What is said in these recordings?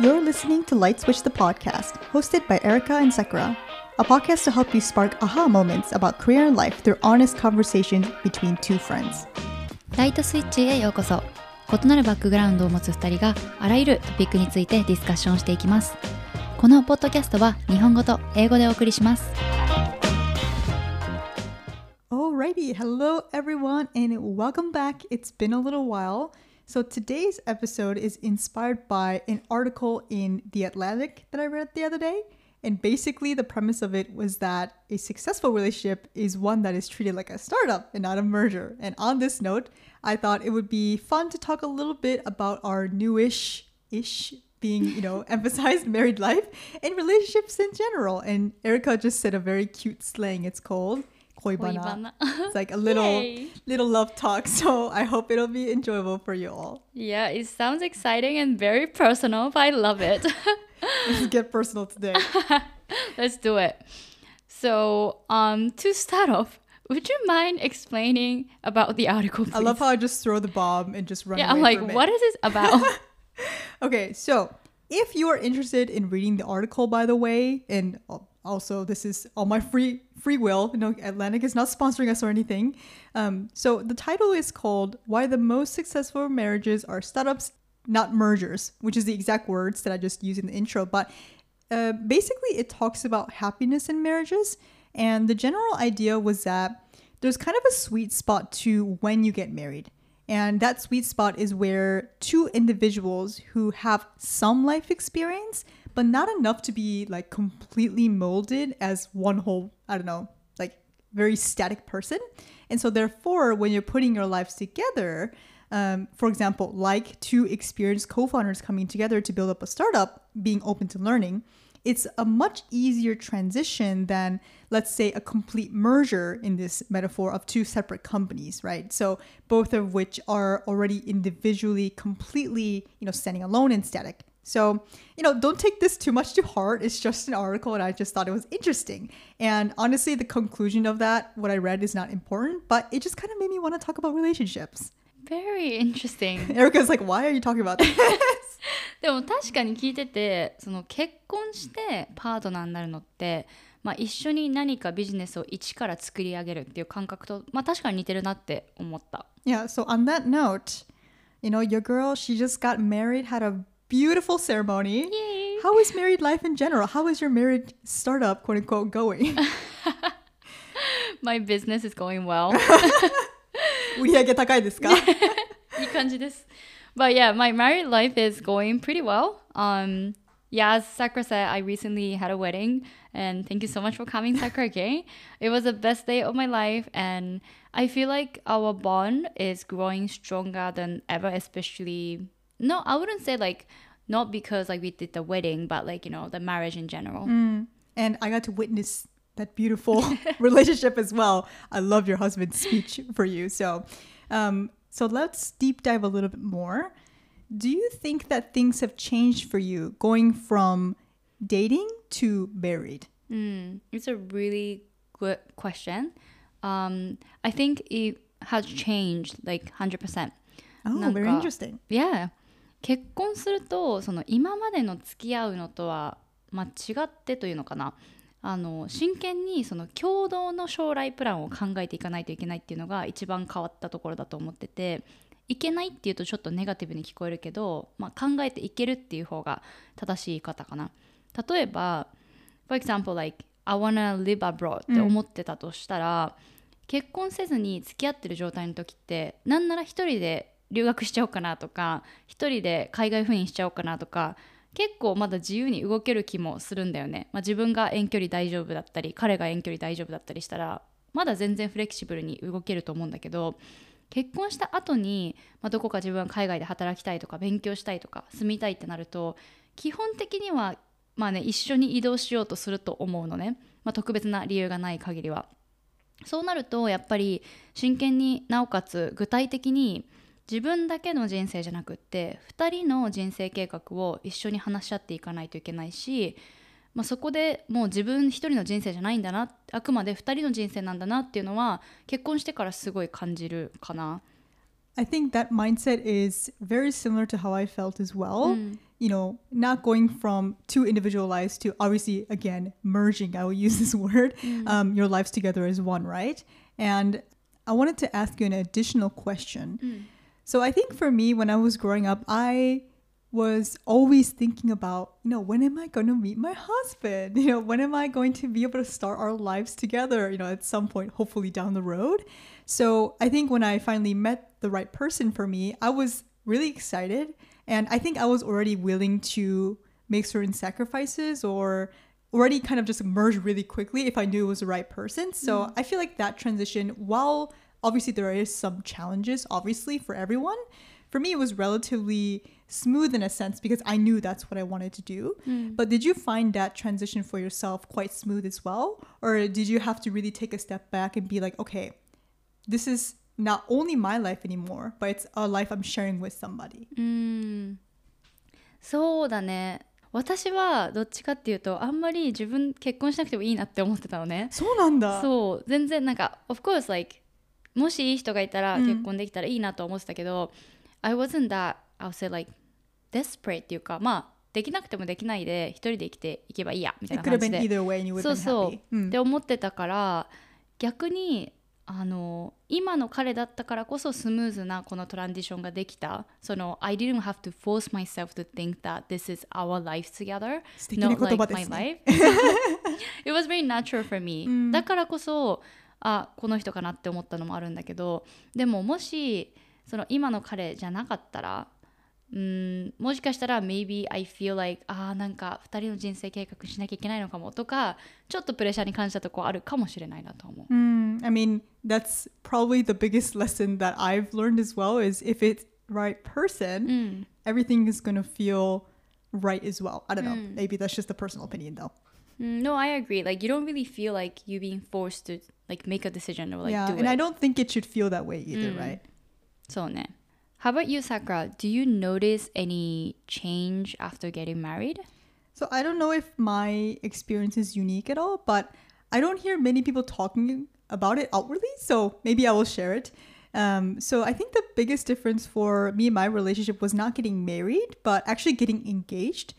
You're listening to Light Switch, the podcast, hosted by Erika and Sakura, a podcast to help you spark aha moments about career and life through honest conversations between two friends. Light Switch へようこそ。異なるバックグラウンドを持つ2人があらゆるトピックについてディスカッションしていきます。このポッドキャストは日本語と英語でお送りします。Alrighty, hello everyone and welcome back. It's been a little while.So today's episode is inspired by an article in The Atlantic that I read the other day. And basically the premise of it was that a successful relationship is one that is treated like a startup and not a merger. And on this note, I thought it would be fun to talk a little bit about our newish being, emphasized married life and relationships in general. And Erika just said a very cute slang. It's called Koibana. It's like a little love talk, so I hope it'll be enjoyable for you all. Yeah, it sounds exciting and very personal, but I love it. Let's get personal today. Let's do it. So, to start off, would you mind explaining about the article, please? I love how I just throw the bomb and just run away from it. Yeah, I'm like, what is this about? Okay, so if you are interested in reading the article, by the way, and also, this is all my free will. No, Atlantic is not sponsoring us or anything. So the title is called Why the Most Successful Marriages Are Startups, Not Mergers, which is the exact words that I just used in the intro. But basically, it talks about happiness in marriages. And the general idea was that there's kind of a sweet spot to when you get married. And that sweet spot is where two individuals who have some life experience but not enough to be like completely molded as one whole, very static person. And so therefore, when you're putting your lives together, for example, like two experienced co-founders coming together to build up a startup, being open to learning, it's a much easier transition than, let's say, a complete merger in this metaphor of two separate companies, right? So both of which are already individually completely, standing alone and static. So, don't take this too much to heart. It's just an article and I just thought it was interesting. And honestly, the conclusion of that, what I read is not important, but it just kind of made me want to talk about relationships. Very interesting. Erika's like, why are you talking about this? でも確かに聞いてて、その結婚してパートナーになるのって、まあ、一緒に何かビジネスを一から作り上げるっていう感覚と、まあ、確かに似てるなって思った。Yeah, so on that note, your girl, she just got married, had a beautiful ceremony. Yay. How is married life in general? How is your married startup, quote unquote, going? My business is going well. 売り上げ高いですか? いい感じです。 But yeah, my married life is going pretty well. Yeah, as Sakura said, I recently had a wedding. And thank you so much for coming, Sakura, again. It was the best day of my life. And I feel like our bond is growing stronger than ever, especially...No, I wouldn't say not because we did the wedding, but the marriage in general. Mm. And I got to witness that beautiful relationship as well. I love your husband's speech for you. So, so let's deep dive a little bit more. Do you think that things have changed for you going from dating to married? It's a really good question. I think it has changed 100%. Oh, very interesting. Yeah.結婚するとその今までの付き合うのとは、まあ、違ってというのかな真剣にその共同の将来プランを考えていかないといけないっていうのが一番変わったところだと思ってていけないっていうとちょっとネガティブに聞こえるけど、まあ、考えていけるっていう方が正しい言い方かな例えば for example I wanna live abroad って思ってたとしたら、うん、結婚せずに付き合ってる状態の時ってなんなら一人で留学しちゃおうかなとか一人で海外赴任しちゃおうかなとか結構まだ自由に動ける気もするんだよね、まあ、自分が遠距離大丈夫だったり彼が遠距離大丈夫だったりしたらまだ全然フレキシブルに動けると思うんだけど結婚した後に、まあ、どこか自分は海外で働きたいとか勉強したいとか住みたいってなると基本的にはまあね一緒に移動しようとすると思うのね、まあ、特別な理由がない限りはそうなるとやっぱり真剣になおかつ具体的に自分だけの人生じゃなくって2人の人生計画を一緒に話し合っていかないといけないし、まあ、そこでもう自分1人の人生じゃないんだなあくまで2人の人生なんだなっていうのは結婚してからすごい感じるかな I think that mindset is very similar to how I felt as well. Mm. You know, not going from too individualized to obviously, again, merging, I will use this word, your lives together as one, right? And I wanted to ask you an additional question. Mm. So I think for me, when I was growing up, I was always thinking about, you know, when am I going to meet my husband? You know, when am I going to be able to start our lives together, you know, at some point, hopefully down the road. So I think when I finally met the right person for me, I was really excited. And I think I was already willing to make certain sacrifices or already kind of just merge really quickly if I knew it was the right person. So I feel like that transition, while obviously there is some challenges, obviously, for everyone, for me, it was relatively smooth in a sense because I knew that's what I wanted to do. But did you find that transition for yourself quite smooth as well? Or did you have to really take a step back and be like, okay, this is not only my life anymore, but it's a life I'm sharing with somebody. そうだね。私はどっちかっていうと、あんまり自分結婚しなくてもいいなって思ってたのね。そうなんだ。そう、全然なんか、of course like もしいい人がいたら結婚できたらいいなと思ってたけど、I wasn't that I'll say like desperate っていうか、まあできなくてもできないで一人で生きていけばいいやみたいな感じで。It could have been either way and you would have been happy. そうそう。って思ってたから、逆に。あの今の彼だったからこそスムーズなこのトランジションができた。その I didn't have to force myself to think that this is our life together, not like my life. It was very natural for me. だからこそあこの人かなって思ったのもあるんだけど、でももしその今の彼じゃなかったら、もしかしたら maybe I feel like あなんか2人の人生計画しなきゃいけないのかもとかちょっとプレッシャーに感じたとこあるかもしれないなと思う。I mean that's probably the biggest lesson that I've learned as well is if it's right person, everything is gonna feel right as well. I don't know. Maybe that's just a personal opinion though. No, I agree. Like you don't really feel like you're being forced to like make a decision or like do it. Yeah, and I don't think it should feel that way either, right? そうね。How about you, Sakura? Do you notice any change after getting married? So I don't know if my experience is unique at all, but I don't hear many people talking about it outwardly, so maybe I will share it. So I think the biggest difference for me and my relationship was not getting married, but actually getting engaged.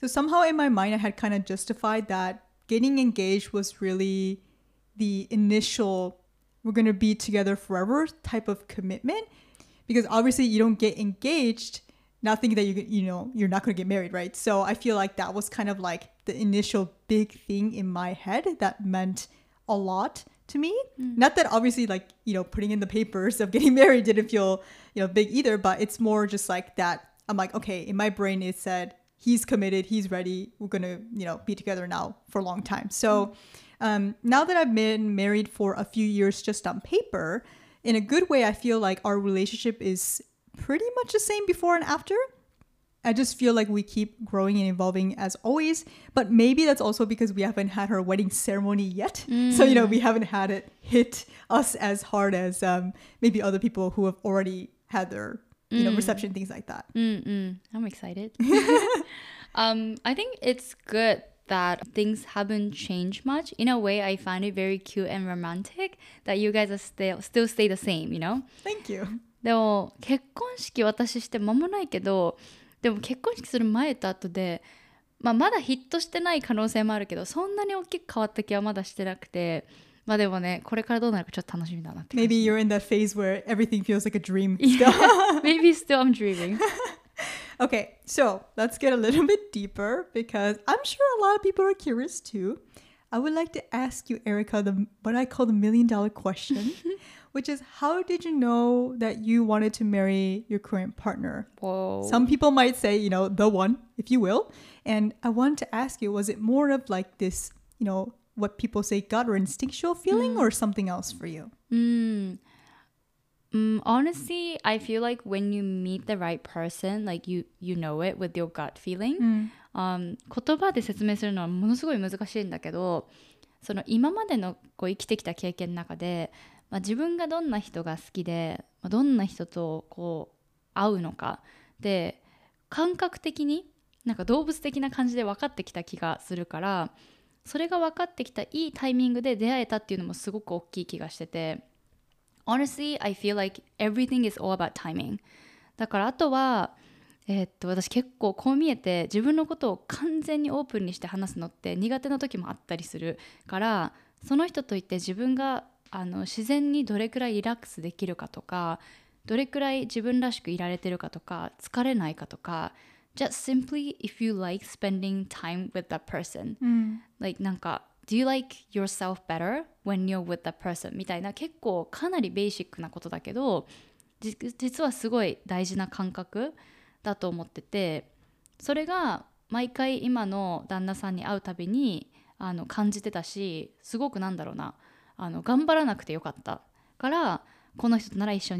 So somehow in my mind, I had kind of justified that getting engaged was really the initial, we're going to be together forever type of commitment. Because obviously you don't get engaged, not thinking that you know you're not going to get married, right? So I feel like that was kind of like the initial big thing in my head that meant a lot to me. Not that obviously like you know putting in the papers of getting married didn't feel you know big either, but it's more just like that. I'm like okay, in my brain it said he's committed, he's ready, we're gonna you know be together now for a long time. So now that I've been married for a few years just on paper. In a good way, I feel like our relationship is pretty much the same before and after. I just feel like we keep growing and evolving as always. But maybe that's also because we haven't had our wedding ceremony yet. So, you know, we haven't had it hit us as hard as maybe other people who have already had their, you know, reception, things like that. I'm excited. I think it's good that things haven't changed much. In a way, I find it very cute and romantic that you guys are still stay the same, you know? Thank you. でも結婚式私して間もないけど、でも結婚式する前と後で、まあ、まだヒットしてない可能性もあるけど、そんなに大きく変わった気はまだしてなくて、まあでもね、これからどうなるかちょっと楽しみだなって感じ。Maybe you're in that phase where everything feels like a dream. Yeah, maybe still I'm dreaming. Okay, so let's get a little bit deeper because I'm sure a lot of people are curious too. I would like to ask you, Erika, what I call the $1,000,000 question, which is how did you know that you wanted to marry your current partner? Whoa. Some people might say, you know, the one, if you will. And I wanted to ask you, was it more of like this, you know, what people say gut or instinctual feeling or something else for you? Honestly, I feel like when you meet the right person, like you know it with your gut feeling. 言葉で説明するのはものすごい難しいんだけど、その今までのこう生きてきた経験の中で、まあ、自分がどんな人が好きで、まあ、どんな人とこう会うのかで感覚的になんか動物的な感じで分かってきた気がするから、それが分かってきたいいタイミングで出会えたっていうのもすごく大きい気がしてて。Honestly, I feel like everything is all about timing. だからあとは、私結構こう見えて自分のことを完全にオープンにして話すのって苦手な時もあったりするから、その人といて自分が自然にどれくらいリラックスできるかとか、どれくらい自分らしくいられてるかとか、疲れないかとか、just simply if you like spending time with that person.、うん、like なんかDo you like yourself better when you're with that person? みたいな結構かなりベーシックなことだけど実はすごい大事な感覚だと思っててそれが毎回今の旦那さんに会うたびに感じてたしすごくなんだろうな頑張らなくてよかったからこの人なら一生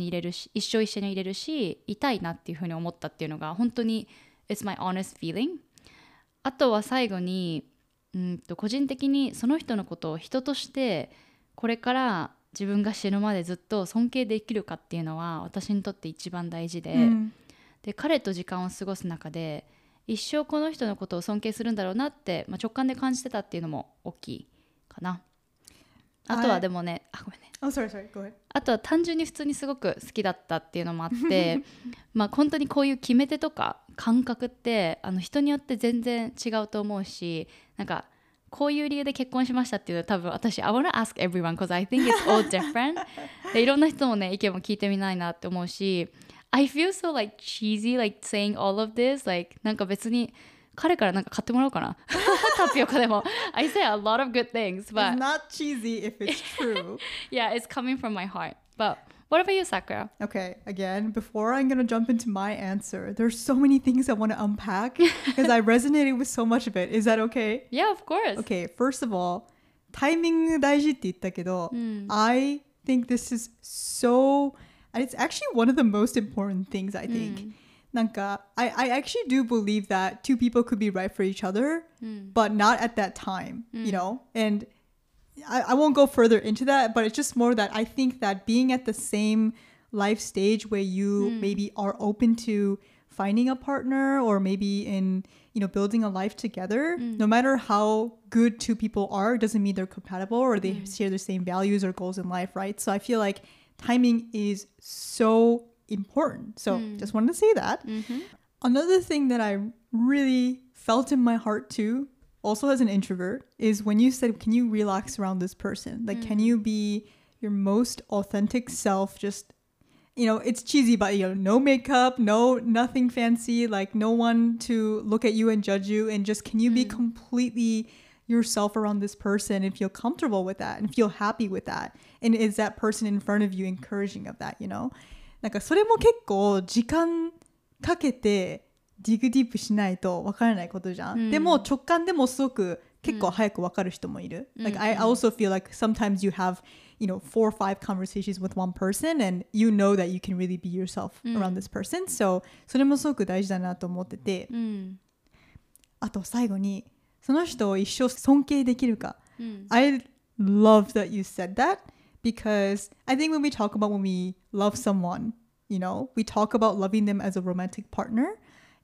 一緒にいれるしいたいなっていうふうに思ったっていうのが本当に It's my honest feeling あとは最後に個人的にその人のことを人としてこれから自分が死ぬまでずっと尊敬できるかっていうのは私にとって一番大事で、うん、で彼と時間を過ごす中で一生この人のことを尊敬するんだろうなって、まあ、直感で感じてたっていうのも大きいかなあとはでもねあごめんね、oh, sorry, sorry. Go ahead. あとは単純に普通にすごく好きだったっていうのもあってまあ本当にこういう決め手とか感覚って人によって全然違うと思うしなんかこういう理由で結婚しましたっていうのは多分私 I wanna ask everyone because I think it's all different でいろんな人もね意見も聞いてみないなって思うし I feel so like cheesy like saying all of this like なんか別に彼からなんか買ってもらおうかなタピオカでも I say a lot of good things but It's not cheesy if it's true Yeah, it's coming from my heart but What about you, Sakura? Okay, again, before I'm going to jump into my answer, there's so many things I want to unpack because I resonated with so much of it. Is that okay? Yeah, of course. Okay, first of all, timing 大事って言ったけど、I think this is so... And it's actually one of the most important things, I think. なんか I actually do believe that two people could be right for each other, but not at that time, you know? And...I won't go further into that, but it's just more that I think that being at the same life stage where you maybe are open to finding a partner or maybe in, you know, building a life together, no matter how good two people are, it doesn't mean they're compatible or they share the same values or goals in life, right? So I feel like timing is so important. So just wanted to say that. Another thing that I really felt in my heart too,also as an introvert, is when you said, can you relax around this person? Like, can you be your most authentic self? Just, you know, it's cheesy, but, you know, no makeup, nothing fancy, like no one to look at you and judge you. And just, can you be completely yourself around this person and feel comfortable with that and feel happy with that? And is that person in front of you encouraging of that, you know? なんかそれも結構時間かけてディグディープしないと分からないことじゃん、でも直感でもすごく結構早く分かる人もいる、like I also feel like sometimes you have you know 4 or 5 conversations with one person and you know that you can really be yourself、around this person so それもすごく大事だなと思ってて、あと最後にその人を一生尊敬できるか、I love that you said that because I think when we talk about when we love someone you know we talk about loving them as a romantic partner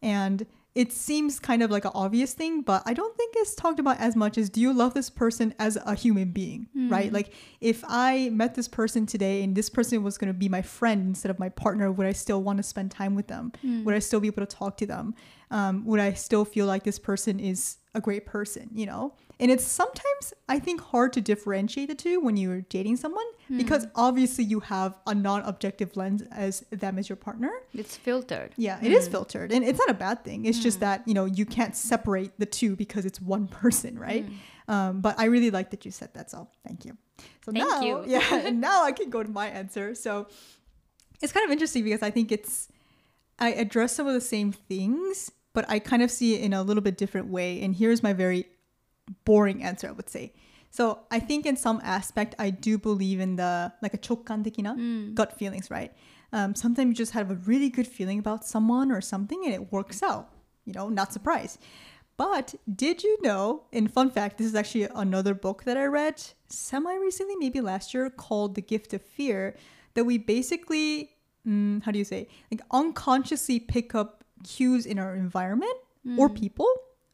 And it seems kind of like an obvious thing, but I don't think it's talked about as much as do you love this person as a human being, right? Like if I met this person today and this person was going to be my friend instead of my partner, would I still want to spend time with them? Would I still be able to talk to them? Would I still feel like this person is a great person, you know? And it's sometimes, I think, hard to differentiate the two when you're dating someone because obviously you have a non-objective lens as them as your partner. It's filtered. Yeah, it is filtered. And it's not a bad thing. It's just that, you know, you can't separate the two because it's one person, right? But I really like that you said that, so thank you. So thank now, you. Yeah, now I can go to my answer. So it's kind of interesting because I think I address some of the same things, but I kind of see it in a little bit different way. And here's my very...boring answer, I would say. So I think in some aspect, I do believe in the like a chokkan dekina gut feelings, right? Sometimes you just have a really good feeling about someone or something and it works out, you know, not surprised. But did you know, and fun fact, this is actually another book that I read semi-recently, maybe last year, called The Gift of Fear, that we basically, how do you say, like unconsciously pick up cues in our environment or people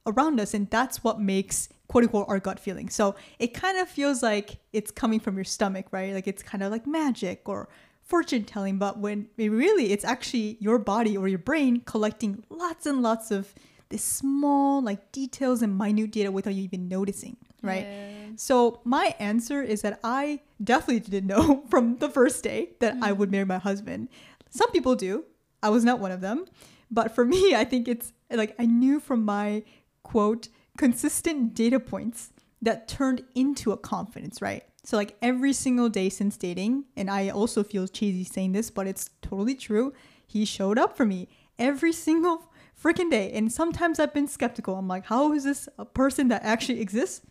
around us, and that's what makes quote-unquote our gut feeling. So it kind of feels like it's coming from your stomach, right? Like it's kind of like magic or fortune telling, but when it really, it's actually your body or your brain collecting lots and lots of this small like details and minute data without you even noticing, right? Yeah. So my answer is that I definitely didn't know from the first day that I would marry my husband. Some people do. I was not one of them. But for me, I think it's like I knew from my, quote, consistent data points that turned into a confidence, right? So like every single day since dating, and I also feel cheesy saying this, but it's totally true. He showed up for me every single freaking day. And sometimes I've been skeptical. I'm like, how is this a person that actually exists?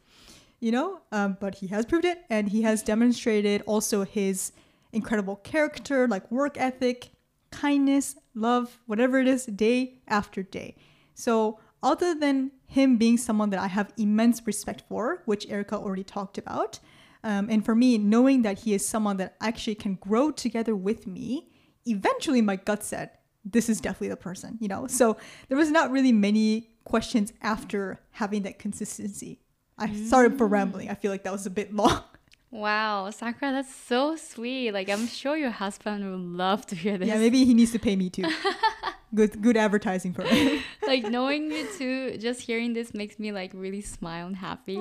You know, but he has proved it, and he has demonstrated also his incredible character, like work ethic, kindness, love, whatever it is, day after day. So other than him being someone that I have immense respect for, which Erika already talked about, and for me, knowing that he is someone that actually can grow together with me, eventually my gut said, this is definitely the person, you know? So there was not really many questions after having that consistency. I'm sorry for rambling. I feel like that was a bit long. Wow, Sakura, that's so sweet. Like, I'm sure your husband would love to hear this. Yeah, maybe he needs to pay me too. Good advertising for me. Like, knowing you too, just hearing this makes me like really smile and happy.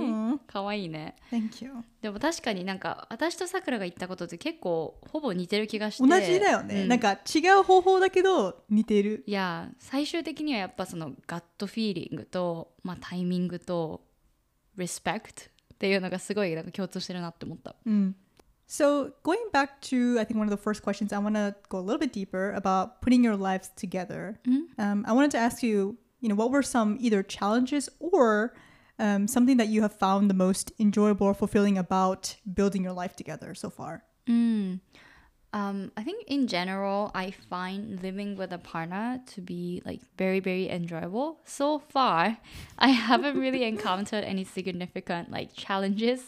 かわいいね。Thank you. でも確かになんか私とさくらが言ったことって結構ほぼ似てる気がして。同じだよね。なんか違う方法だけど似てる。いや、最終的にはやっぱそのガットフィーリングと、まあ、タイミングとリスペクト。So going back to, I think one of the first questions, I want to go a little bit deeper about putting your lives together. I wanted to ask you, you know, what were some either challenges or something that you have found the most enjoyable or fulfilling about building your life together so far? I think in general, I find living with a partner to be like very, very enjoyable. So far, I haven't really encountered any significant like challenges.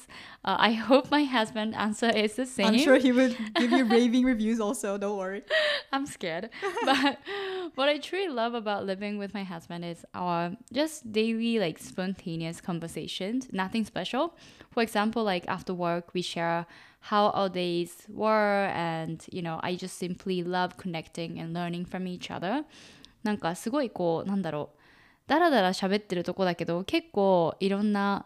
I hope my husband's answer is the same. I'm sure he would give you raving reviews also, don't worry. I'm scared. But what I truly love about living with my husband is our just daily like spontaneous conversations, nothing special. For example, like after work, we share how our days were, and you know, I just simply love connecting and learning from each other. なんかすごいこうなんだろう、だらだら喋ってるとこだけど、結構いろんな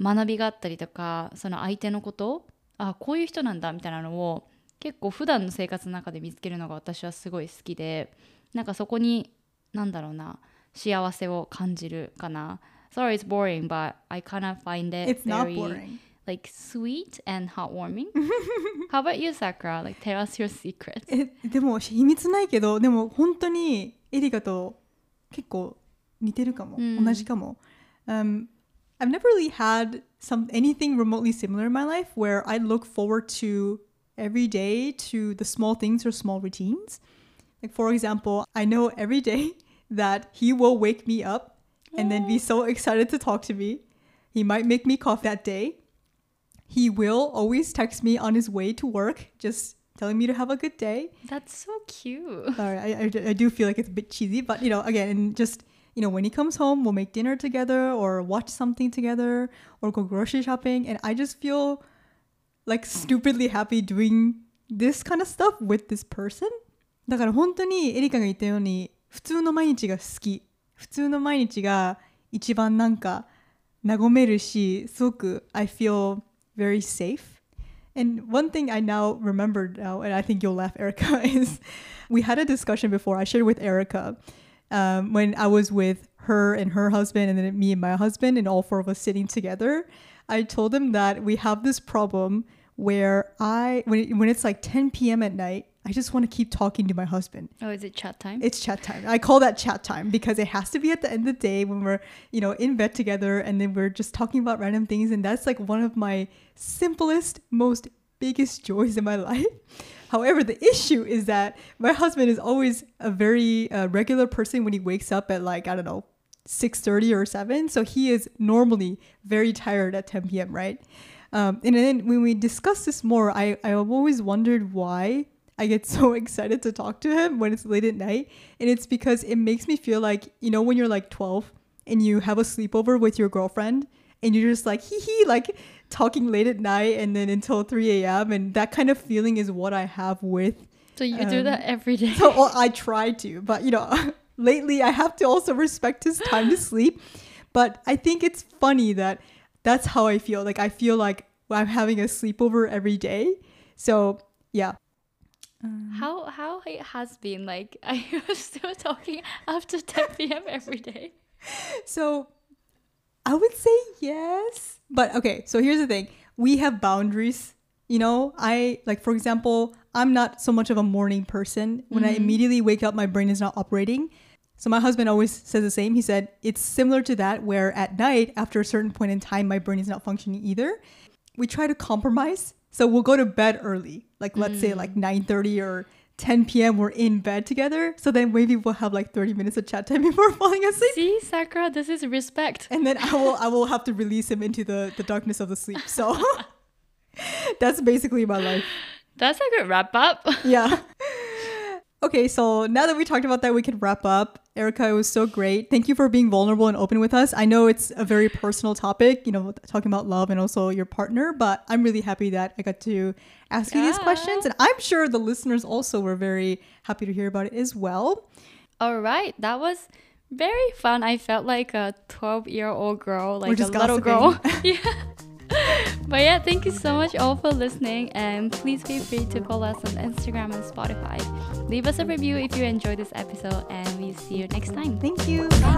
学びがあったりとか、その相手のこと、あ、こういう人なんだみたいなのを結構普段の生活の中で見つけるのが私はすごい好きで、なんかそこになんだろうな、幸せを感じるかな。Sorry, it's boring, but I kind of find it very like sweet and heartwarming. How about you, Sakura? Like, tell us your secret. でも秘密ないけど、でも本当にエリカと結構似てるかも、同じかも。I've never really had anything remotely similar in my life where I look forward to every day to the small things or small routines. Like, for example, I know every day that he will wake me up and then be so excited to talk to me. He might make me coffee that day. He will always text me on his way to work, just telling me to have a good day. That's so cute. Sorry, I do feel like it's a bit cheesy, but, you know, again, just, you know, when he comes home, we'll make dinner together or watch something together or go grocery shopping. And I just feel like stupidly happy doing this kind of stuff with this person. だから本当にエリカが言ったように、普通の毎日が好き。普通の毎日が一番なんか和めるし、すごく I feel very safe. And one thing I now remembered now, and I think you'll laugh, Erika, is we had a discussion before. I shared with Erika when I was with her and her husband, and then me and my husband, and all four of us sitting together. I told him that we have this problem where when it's like 10 p.m. at night, I just want to keep talking to my husband. Oh, is it chat time? It's chat time. I call that chat time because it has to be at the end of the day when we're, you know, in bed together, and then we're just talking about random things. And that's like one of my simplest, most biggest joys in my life. However, the issue is that my husband is always a very regular person when he wakes up at like, I don't know, 6:30 or 7. So he is normally very tired at 10 p.m., right? And then when we discuss this more, I've always wondered why I get so excited to talk to him when it's late at night. And it's because it makes me feel like, you know, when you're like 12 and you have a sleepover with your girlfriend and you're just like, hee hee, like talking late at night and then until 3 a.m. And that kind of feeling is what I have with. So you do that every day? So, well, I try to, but you know, lately I have to also respect his time to sleep. But I think it's funny that that's how I feel. Like I feel like I'm having a sleepover every day. So yeah. How it has been, like, are you still talking after 10 p.m. every day? So I would say yes, but okay, so here's the thing. We have boundaries, you know. I, like, for example, I'm not so much of a morning person. When I immediately wake up, my brain is not operating. So my husband always says the same. He said it's similar to that, where at night, after a certain point in time, my brain is not functioning either. We try to compromise. So we'll go to bed early, like let's say like 9:30 or 10 p.m. We're in bed together. So then maybe we'll have like 30 minutes of chat time before falling asleep. See, Sakura, this is respect. And then I will have to release him into the darkness of the sleep. So that's basically my life. That's a good wrap up. Yeah. Okay, so now that we talked about that, we can wrap up. Erika, it was so great. Thank you for being vulnerable and open with us. I know it's a very personal topic, you know, talking about love and also your partner, but I'm really happy that I got to ask you these questions. And I'm sure the listeners also were very happy to hear about it as well. All right, that was very fun. I felt like a 12-year-old girl, like a little girl. Yeah. But yeah, thank you so much all for listening, and please feel free to follow us on Instagram and Spotify. Leave us a review if you enjoyed this episode, and we'll see you next time. Thank you. Bye.